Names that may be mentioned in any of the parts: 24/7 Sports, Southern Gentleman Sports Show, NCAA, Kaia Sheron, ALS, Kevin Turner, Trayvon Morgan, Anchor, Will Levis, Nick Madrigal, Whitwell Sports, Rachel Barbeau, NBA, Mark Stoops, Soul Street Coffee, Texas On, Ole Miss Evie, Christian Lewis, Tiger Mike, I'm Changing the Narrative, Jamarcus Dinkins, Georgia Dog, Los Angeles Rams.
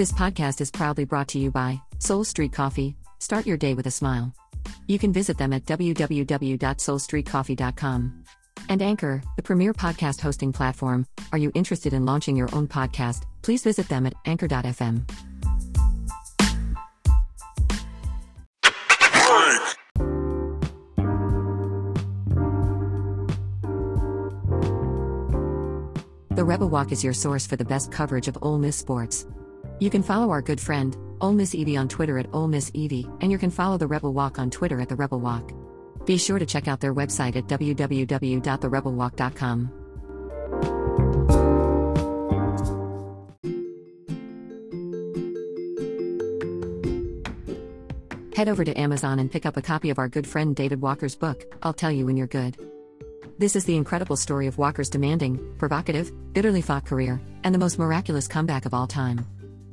This podcast is proudly brought to you by Soul Street Coffee. Start your day with a smile. You can visit them at www.soulstreetcoffee.com. And Anchor, the premier podcast hosting platform. Are you interested in launching your own podcast? Please visit them at anchor.fm. The Rebel Walk is your source for the best coverage of Ole Miss sports. You can follow our good friend, Ole Miss Evie, on Twitter at Ole Miss Evie, and you can follow The Rebel Walk on Twitter at The Rebel Walk. Be sure to check out their website at www.therebelwalk.com. Head over to Amazon and pick up a copy of our good friend David Walker's book, I'll Tell You When You're Good. This is the incredible story of Walker's demanding, provocative, bitterly fought career, and the most miraculous comeback of all time.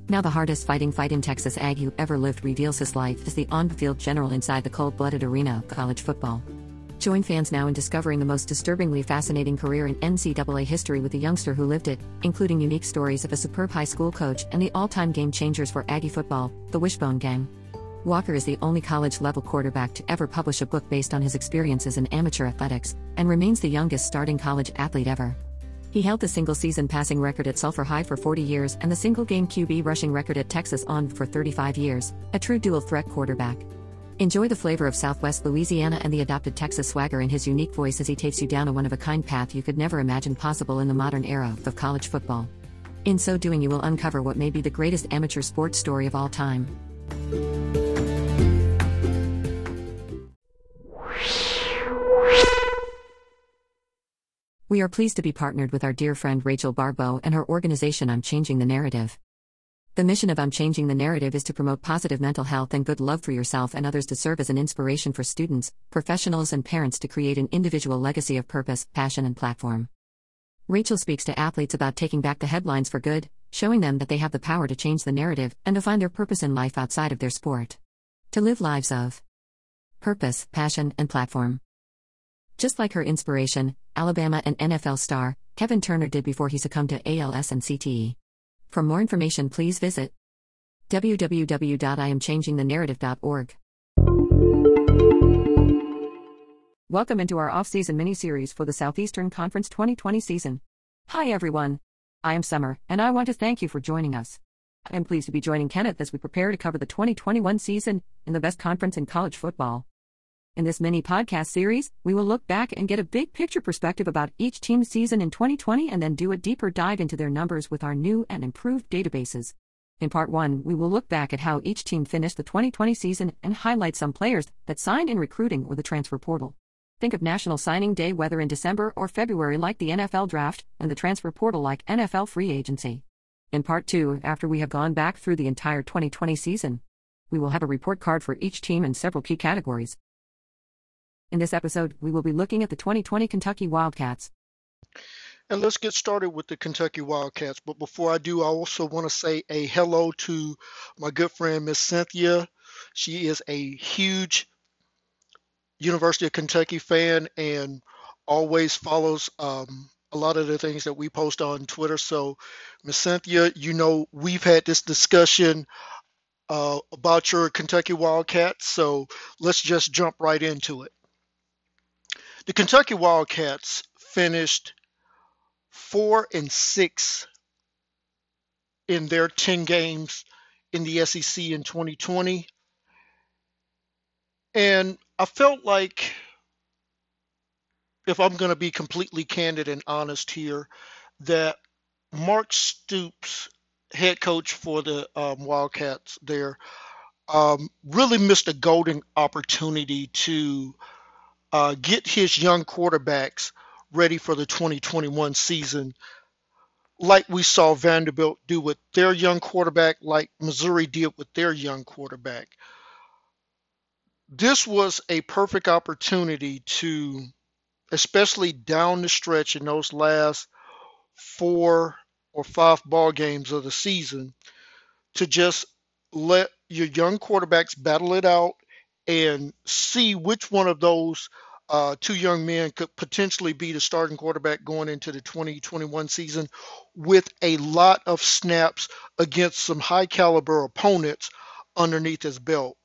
Now the hardest fighting fight in Texas Ag who ever lived reveals his life as the on-field general inside the cold-blooded arena of college football. Join fans now in discovering the most disturbingly fascinating career in NCAA history with the youngster who lived it, including unique stories of a superb high school coach and the all-time game-changers for Aggie football, the Wishbone Gang. Walker is the only college-level quarterback to ever publish a book based on his experiences in amateur athletics, and remains the youngest starting college athlete ever. He held the single-season passing record at Sulphur High for 40 years and the single-game QB rushing record at Texas On for 35 years, a true dual-threat quarterback. Enjoy the flavor of Southwest Louisiana and the adopted Texas swagger in his unique voice as he takes you down a one-of-a-kind path you could never imagine possible in the modern era of college football. In so doing, you will uncover what may be the greatest amateur sports story of all time. We are pleased to be partnered with our dear friend Rachel Barbeau and her organization I'm Changing the Narrative. The mission of I'm Changing the Narrative is to promote positive mental health and good love for yourself and others, to serve as an inspiration for students, professionals, and parents to create an individual legacy of purpose, passion, and platform. Rachel speaks to athletes about taking back the headlines for good, showing them that they have the power to change the narrative and to find their purpose in life outside of their sport. To live lives of purpose, passion, and platform. Just like her inspiration, Alabama and NFL star Kevin Turner did before he succumbed to ALS and CTE. For more information, please visit www.iamchangingthenarrative.org. Welcome into our off-season mini-series for the Southeastern Conference 2020 season. Hi everyone, I am Summer, and I want to thank you for joining us. I am pleased to be joining Kenneth as we prepare to cover the 2021 season in the best conference in college football. In this mini-podcast series, we will look back and get a big-picture perspective about each team's season in 2020 and then do a deeper dive into their numbers with our new and improved databases. In Part 1, we will look back at how each team finished the 2020 season and highlight some players that signed in recruiting or the transfer portal. Think of National Signing Day, whether in December or February, like the NFL Draft, and the transfer portal like NFL Free Agency. In Part 2, after we have gone back through the entire 2020 season, we will have a report card for each team in several key categories. In this episode, we will be looking at the 2020 Kentucky Wildcats. And let's get started with the Kentucky Wildcats. But before I do, I also want to say a hello to my good friend, Miss Cynthia. She is a huge University of Kentucky fan and always follows a lot of the things that we post on Twitter. So, Miss Cynthia, you know, we've had this discussion about your Kentucky Wildcats. So let's just jump right into it. The Kentucky Wildcats finished 4-6 in their 10 games in the SEC in 2020. And I felt like, if I'm going to be completely candid and honest here, that Mark Stoops, head coach for the Wildcats there, really missed a golden opportunity to get his young quarterbacks ready for the 2021 season, like we saw Vanderbilt do with their young quarterback, like Missouri did with their young quarterback. This was a perfect opportunity to, especially down the stretch in those last 4 or 5 ball games of the season, to just let your young quarterbacks battle it out and see which one of those two young men could potentially be the starting quarterback going into the 2021 season with a lot of snaps against some high caliber opponents underneath his belt.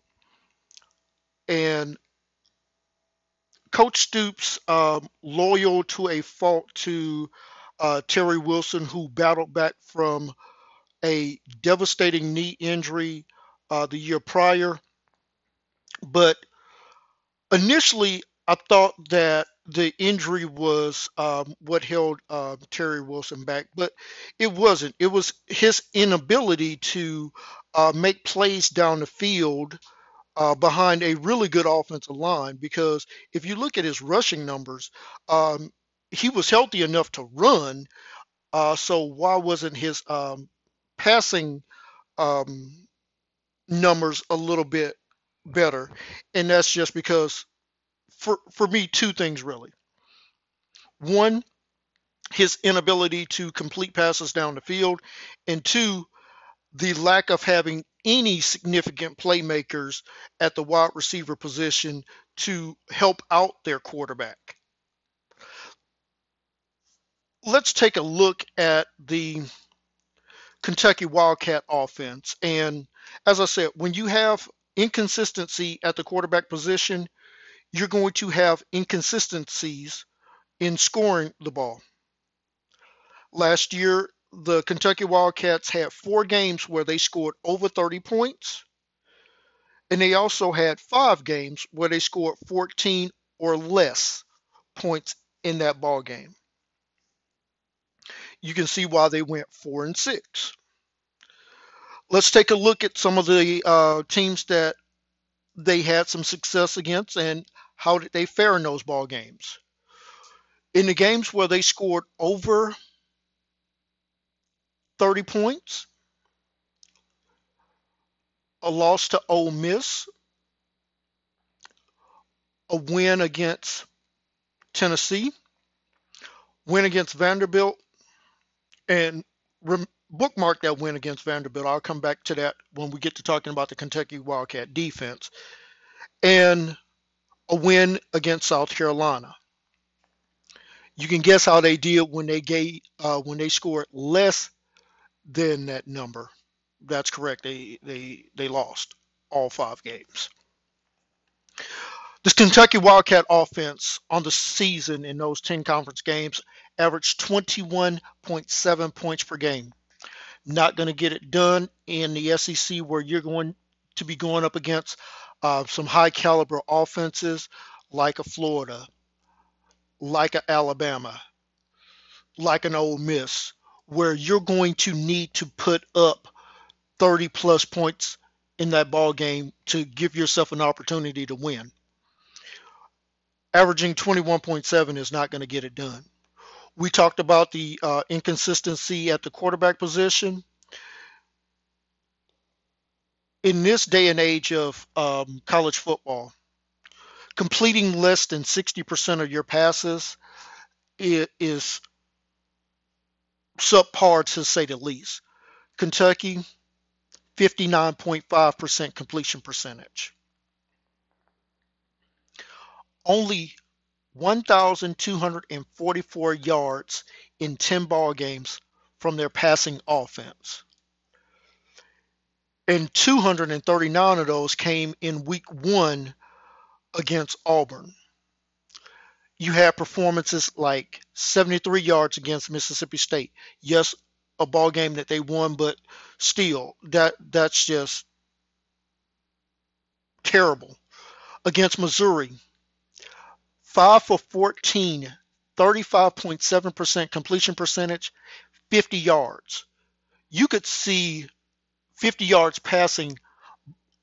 And Coach Stoops, loyal to a fault to Terry Wilson, who battled back from a devastating knee injury the year prior. But initially, I thought that the injury was what held Terry Wilson back, but it wasn't. It was his inability to make plays down the field behind a really good offensive line, because if you look at his rushing numbers, he was healthy enough to run, so why wasn't his passing numbers a little bit better? And that's just because, for me, two things really. One, his inability to complete passes down the field, and two, the lack of having any significant playmakers at the wide receiver position to help out their quarterback. Let's take a look at the Kentucky Wildcat offense. And as I said, when you have inconsistency at the quarterback position, you're going to have inconsistencies in scoring the ball. Last year, the Kentucky Wildcats had 4 games where they scored over 30 points, and they also had 5 games where they scored 14 or less points in that ball game. You can see why they went 4-6. Let's take a look at some of the teams that they had some success against and how did they fare in those ball games. In the games where they scored over 30 points, a loss to Ole Miss, a win against Tennessee, win against Vanderbilt, and bookmark that win against Vanderbilt. I'll come back to that when we get to talking about the Kentucky Wildcat defense. And a win against South Carolina. You can guess how they did when they gave when they scored less than that number. That's correct. They lost all 5 games. This Kentucky Wildcat offense on the season in those 10 conference games averaged 21.7 points per game. Not going to get it done in the SEC, where you're going to be going up against some high caliber offenses like a Florida, like an Alabama, like an Ole Miss, where you're going to need to put up 30 plus points in that ball game to give yourself an opportunity to win. Averaging 21.7 is not going to get it done. We talked about the inconsistency at the quarterback position. In this day and age of college football, completing less than 60% of your passes is subpar, to say the least. Kentucky, 59.5% completion percentage. Only 1,244 yards in 10 ball games from their passing offense. And 239 of those came in week 1 against Auburn. You had performances like 73 yards against Mississippi State. Yes, a ball game that they won, but still, that's just terrible. Against Missouri, 5 for 14, 35.7% completion percentage, 50 yards. You could see 50 yards passing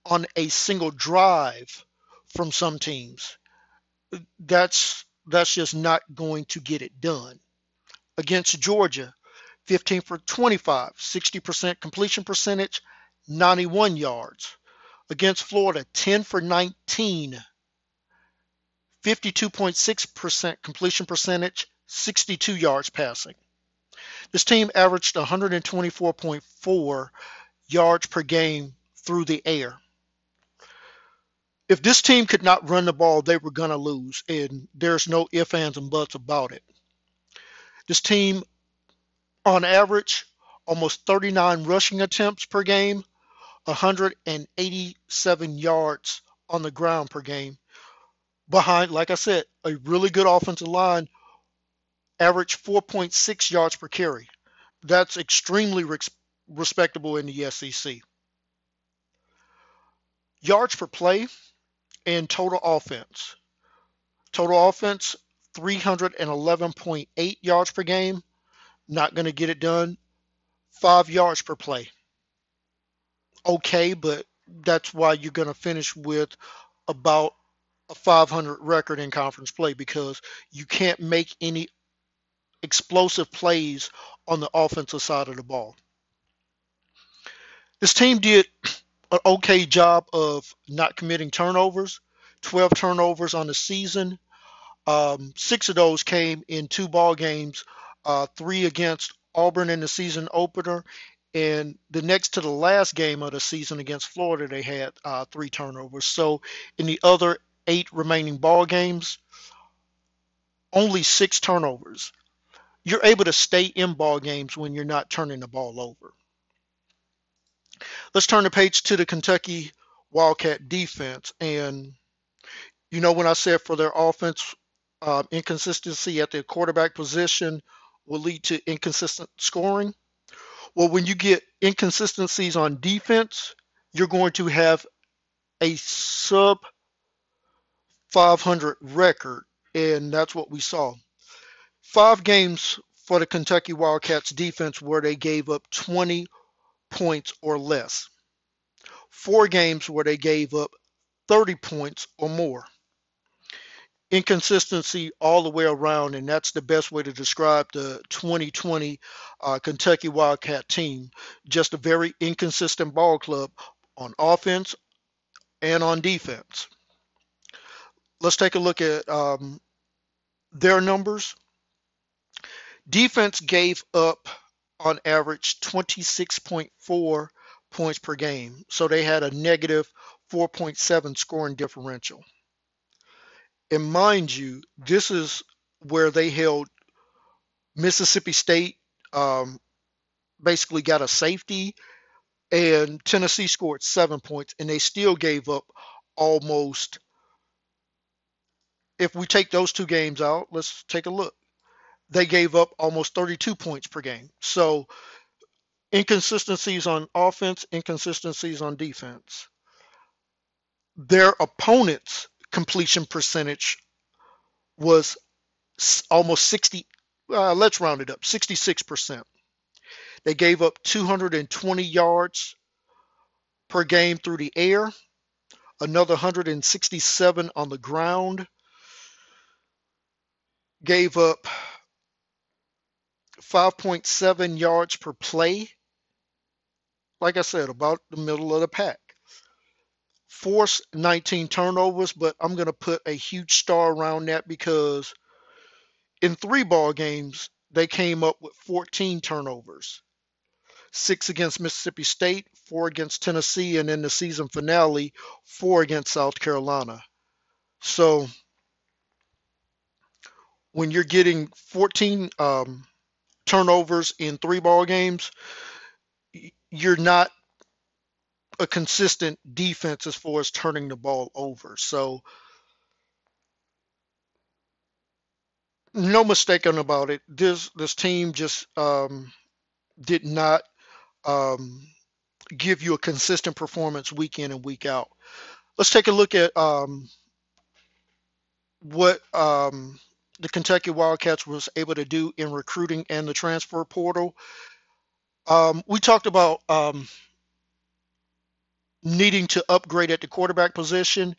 on a single drive from some teams. That's just not going to get it done. Against Georgia, 15 for 25, 60% completion percentage, 91 yards. Against Florida, 10 for 19, 52.6% completion percentage, 62 yards passing. This team averaged 124.4 yards per game through the air. if this team could not run the ball, they were going to lose, and there's no ifs, ands, and buts about it. This team, on average, almost 39 rushing attempts per game, 187 yards on the ground per game. Behind, like I said, a really good offensive line, average 4.6 yards per carry. That's extremely respectable in the SEC. Yards per play and total offense. Total offense, 311.8 yards per game. Not going to get it done. 5 yards per play. Okay, but that's why you're going to finish with about a 500 record in conference play, because you can't make any explosive plays on the offensive side of the ball. This team did an okay job of not committing turnovers, 12 turnovers on the season. Six of those came in two ball games, three against Auburn in the season opener, and the next to the last game of the season against Florida, they had three turnovers. So in the other 8 remaining ball games, only 6 turnovers. You're able to stay in ball games when you're not turning the ball over. Let's turn the page to the Kentucky Wildcat defense. And you know, when I said for their offense, inconsistency at the quarterback position will lead to inconsistent scoring. Well, when you get inconsistencies on defense, you're going to have a sub-500 record, and that's what we saw. 5 games for the Kentucky Wildcats defense where they gave up 20 points or less. 4 games where they gave up 30 points or more. Inconsistency all the way around, and that's the best way to describe the 2020 Kentucky Wildcat team. Just a very inconsistent ball club on offense and on defense. Let's take a look at their numbers. Defense gave up on average 26.4 points per game, so they had a negative 4.7 scoring differential. And mind you, this is where they held Mississippi State, basically got a safety, and Tennessee scored 7 points, and they still gave up almost, if we take those 2 games out, let's take a look. They gave up almost 32 points per game. So inconsistencies on offense, inconsistencies on defense. Their opponent's completion percentage was almost 60, let's round it up, 66%. They gave up 220 yards per game through the air, another 167 on the ground, gave up 5.7 yards per play. Like I said, about the middle of the pack. Forced 19 turnovers, but I'm going to put a huge star around that because in 3 ball games, they came up with 14 turnovers. 6 against Mississippi State, 4 against Tennessee, and in the season finale, 4 against South Carolina. So when you're getting 14 turnovers in 3 ball games, you're not a consistent defense as far as turning the ball over. So no mistaking about it. This team just did not give you a consistent performance week in and week out. Let's take a look at what the Kentucky Wildcats was able to do in recruiting and the transfer portal. We talked about needing to upgrade at the quarterback position,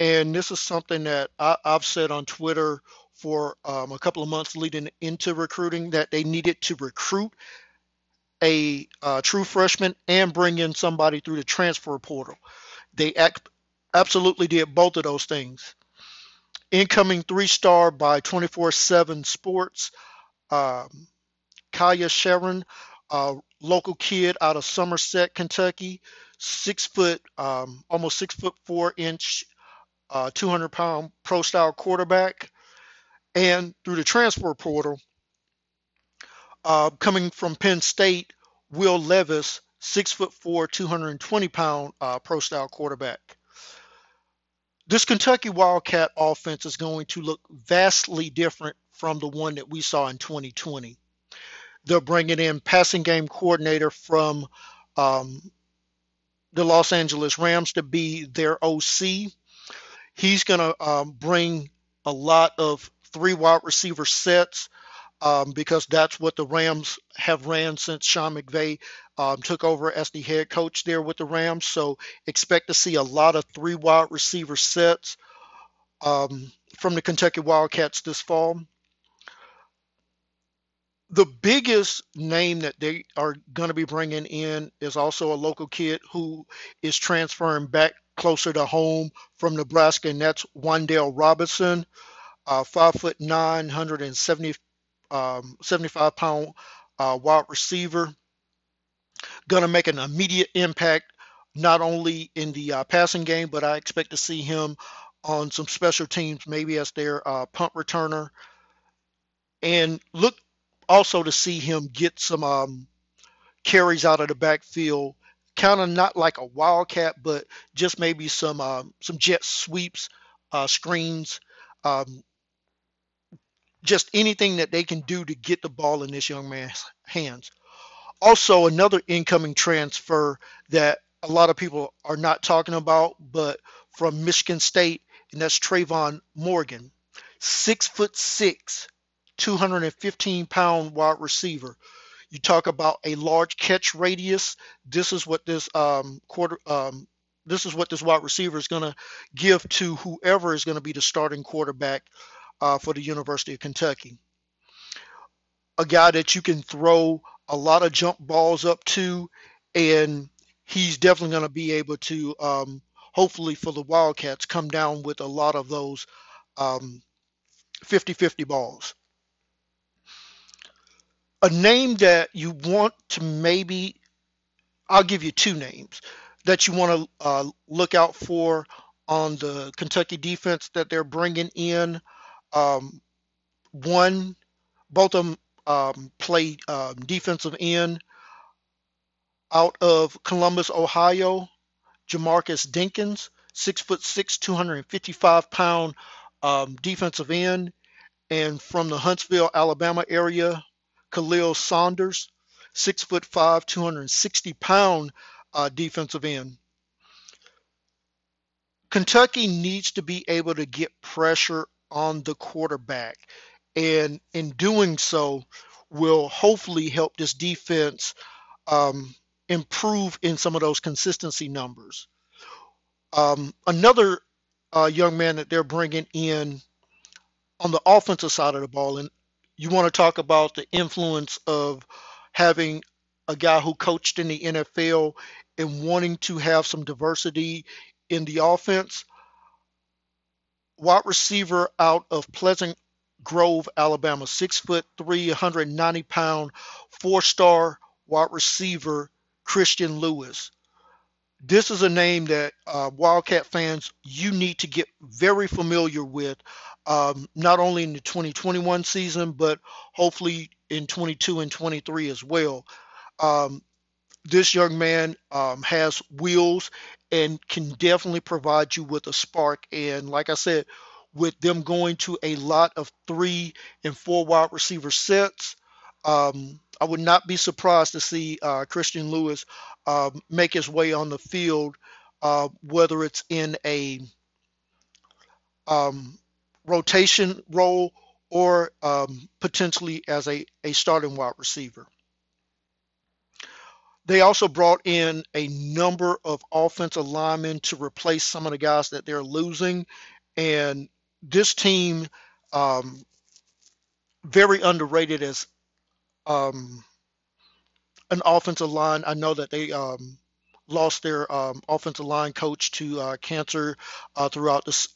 and this is something that I've said on Twitter for a couple of months leading into recruiting, that they needed to recruit a true freshman and bring in somebody through the transfer portal. They absolutely did both of those things. Incoming 3-star by 24/7 Sports, Kaia Sheron, local kid out of Somerset, Kentucky, almost 6 foot 4 inch 200-pound pro-style quarterback, and through the transfer portal, coming from Penn State, Will Levis, 6'4", 220-pound pro-style quarterback. This Kentucky Wildcat offense is going to look vastly different from the one that we saw in 2020. They're bringing in passing game coordinator from the Los Angeles Rams to be their OC. He's going to bring a lot of three wide receiver sets because that's what the Rams have ran since Sean McVay took over as the head coach there with the Rams. So expect to see a lot of three wide receiver sets from the Kentucky Wildcats this fall. The biggest name that they are going to be bringing in is also a local kid who is transferring back closer to home from Nebraska, and that's Wandale Robinson, 5'9", 175-pound wide receiver. Going to make an immediate impact not only in the passing game, but I expect to see him on some special teams, maybe as their punt returner. And look also to see him get some carries out of the backfield, kind of not like a wildcat, but just maybe some jet sweeps, screens, just anything that they can do to get the ball in this young man's hands. Also, another incoming transfer that a lot of people are not talking about, but from Michigan State, and that's Trayvon Morgan, 6'6", 215-pound wide receiver. You talk about a large catch radius. This is what this this wide receiver is going to give to whoever is going to be the starting quarterback for the University of Kentucky. A guy that you can throw a lot of jump balls up to, and he's definitely going to be able to, hopefully for the Wildcats, come down with a lot of those 50-50 balls. A name that you want to maybe, I'll give you two names that you want to look out for on the Kentucky defense that they're bringing in. Both of them played defensive end out of Columbus, Ohio. Jamarcus Dinkins, 6'6", 255-pound defensive end, and from the Huntsville, Alabama area, Khalil Saunders, 6'5", 260-pound defensive end. Kentucky needs to be able to get pressure on the quarterback, and in doing so will hopefully help this defense improve in some of those consistency numbers. Another young man that they're bringing in on the offensive side of the ball, and you want to talk about the influence of having a guy who coached in the NFL and wanting to have some diversity in the offense. Wide receiver out of Pleasant Grove, Alabama, 6'3", 190-pound, 4-star wide receiver, Christian Lewis. This is a name that Wildcat fans, you need to get very familiar with, not only in the 2021 season, but hopefully in 22 and 23 as well. This young man has wheels and can definitely provide you with a spark. And like I said, with them going to a lot of 3 and 4 wide receiver sets, I would not be surprised to see Christian Lewis make his way on the field, whether it's in a rotation role or potentially as a starting wide receiver. They also brought in a number of offensive linemen to replace some of the guys that they're losing, and this team, very underrated as an offensive line. I know that they lost their offensive line coach to cancer throughout this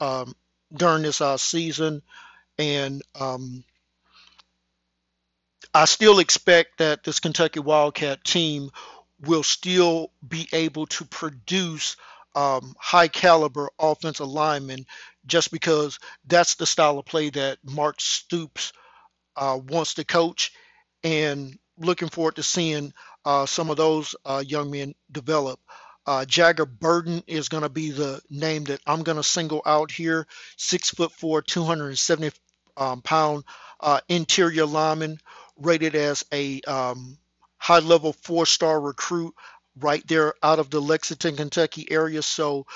during this season, and I still expect that this Kentucky Wildcat team will still be able to produce high caliber offensive linemen just because that's the style of play that Mark Stoops wants to coach, and looking forward to seeing some of those young men develop. Jagger Burden is going to be the name that I'm going to single out here. 6'4", 270-pound interior lineman, rated as a high-level 4-star recruit right there out of the Lexington, Kentucky area. So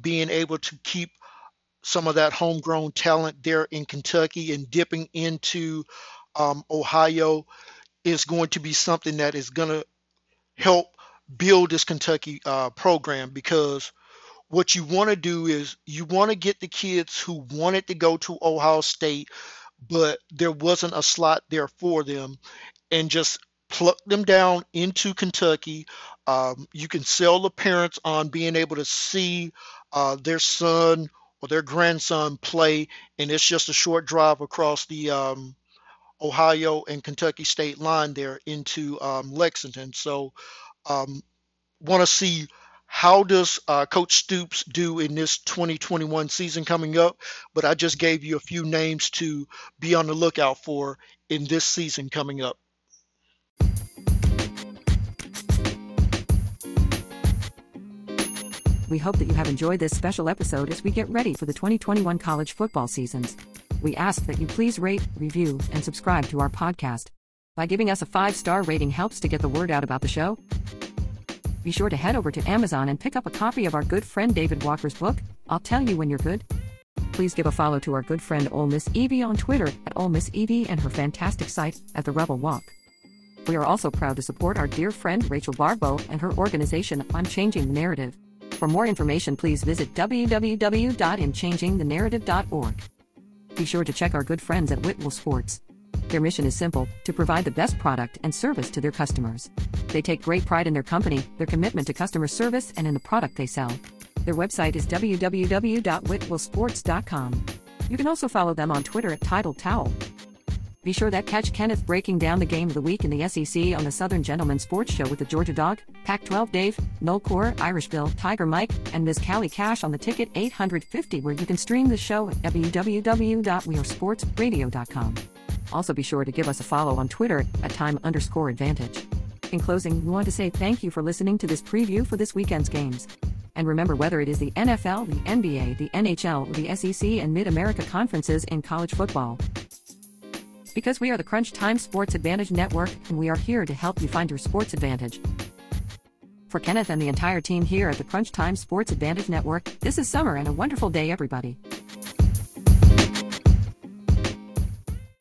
being able to keep some of that homegrown talent there in Kentucky and dipping into Ohio is going to be something that is going to help build this Kentucky program, because what you want to do is you want to get the kids who wanted to go to Ohio State, but there wasn't a slot there for them, and just pluck them down into Kentucky. You can sell the parents on being able to see their son or their grandson play, and it's just a short drive across the Ohio and Kentucky state line there into Lexington. So want to see how does Coach Stoops do in this 2021 season coming up, but I just gave you a few names to be on the lookout for in this season coming up. We hope that you have enjoyed this special episode as we get ready for the 2021 college football seasons. We ask that you please rate, review, and subscribe to our podcast. By giving us a 5-star rating helps to get the word out about the show. Be sure to head over to Amazon and pick up a copy of our good friend David Walker's book, I'll Tell You When You're Good. Please give a follow to our good friend Ole Miss Evie on Twitter at Ole Miss Evie and her fantastic site at The Rebel Walk. We are also proud to support our dear friend Rachel Barbeau and her organization, I'm Changing the Narrative. For more information, please visit www.imchangingthenarrative.org. Be sure to check our good friends at Whitwell Sports. Their mission is simple, to provide the best product and service to their customers. They take great pride in their company, their commitment to customer service, and in the product they sell. Their website is www.whitwellsports.com. You can also follow them on Twitter at TidalTowel. Be sure that catch Kenneth breaking down the game of the week in the SEC on the Southern Gentleman Sports Show with the Georgia Dog, Pac-12 Dave, Nullcore, Irish Bill, Tiger Mike, and Ms. Callie Cash on the Ticket 850, where you can stream the show at www.wearesportsradio.com. Also be sure to give us a follow on Twitter at @time_advantage. In closing, we want to say thank you for listening to this preview for this weekend's games. And remember, whether it is the NFL, the NBA, the NHL, or the SEC and Mid-America conferences in college football, because we are the Crunch Time Sports Advantage Network, and we are here to help you find your sports advantage. For Kenneth and the entire team here at the Crunch Time Sports Advantage Network, this is summer and a wonderful day, everybody.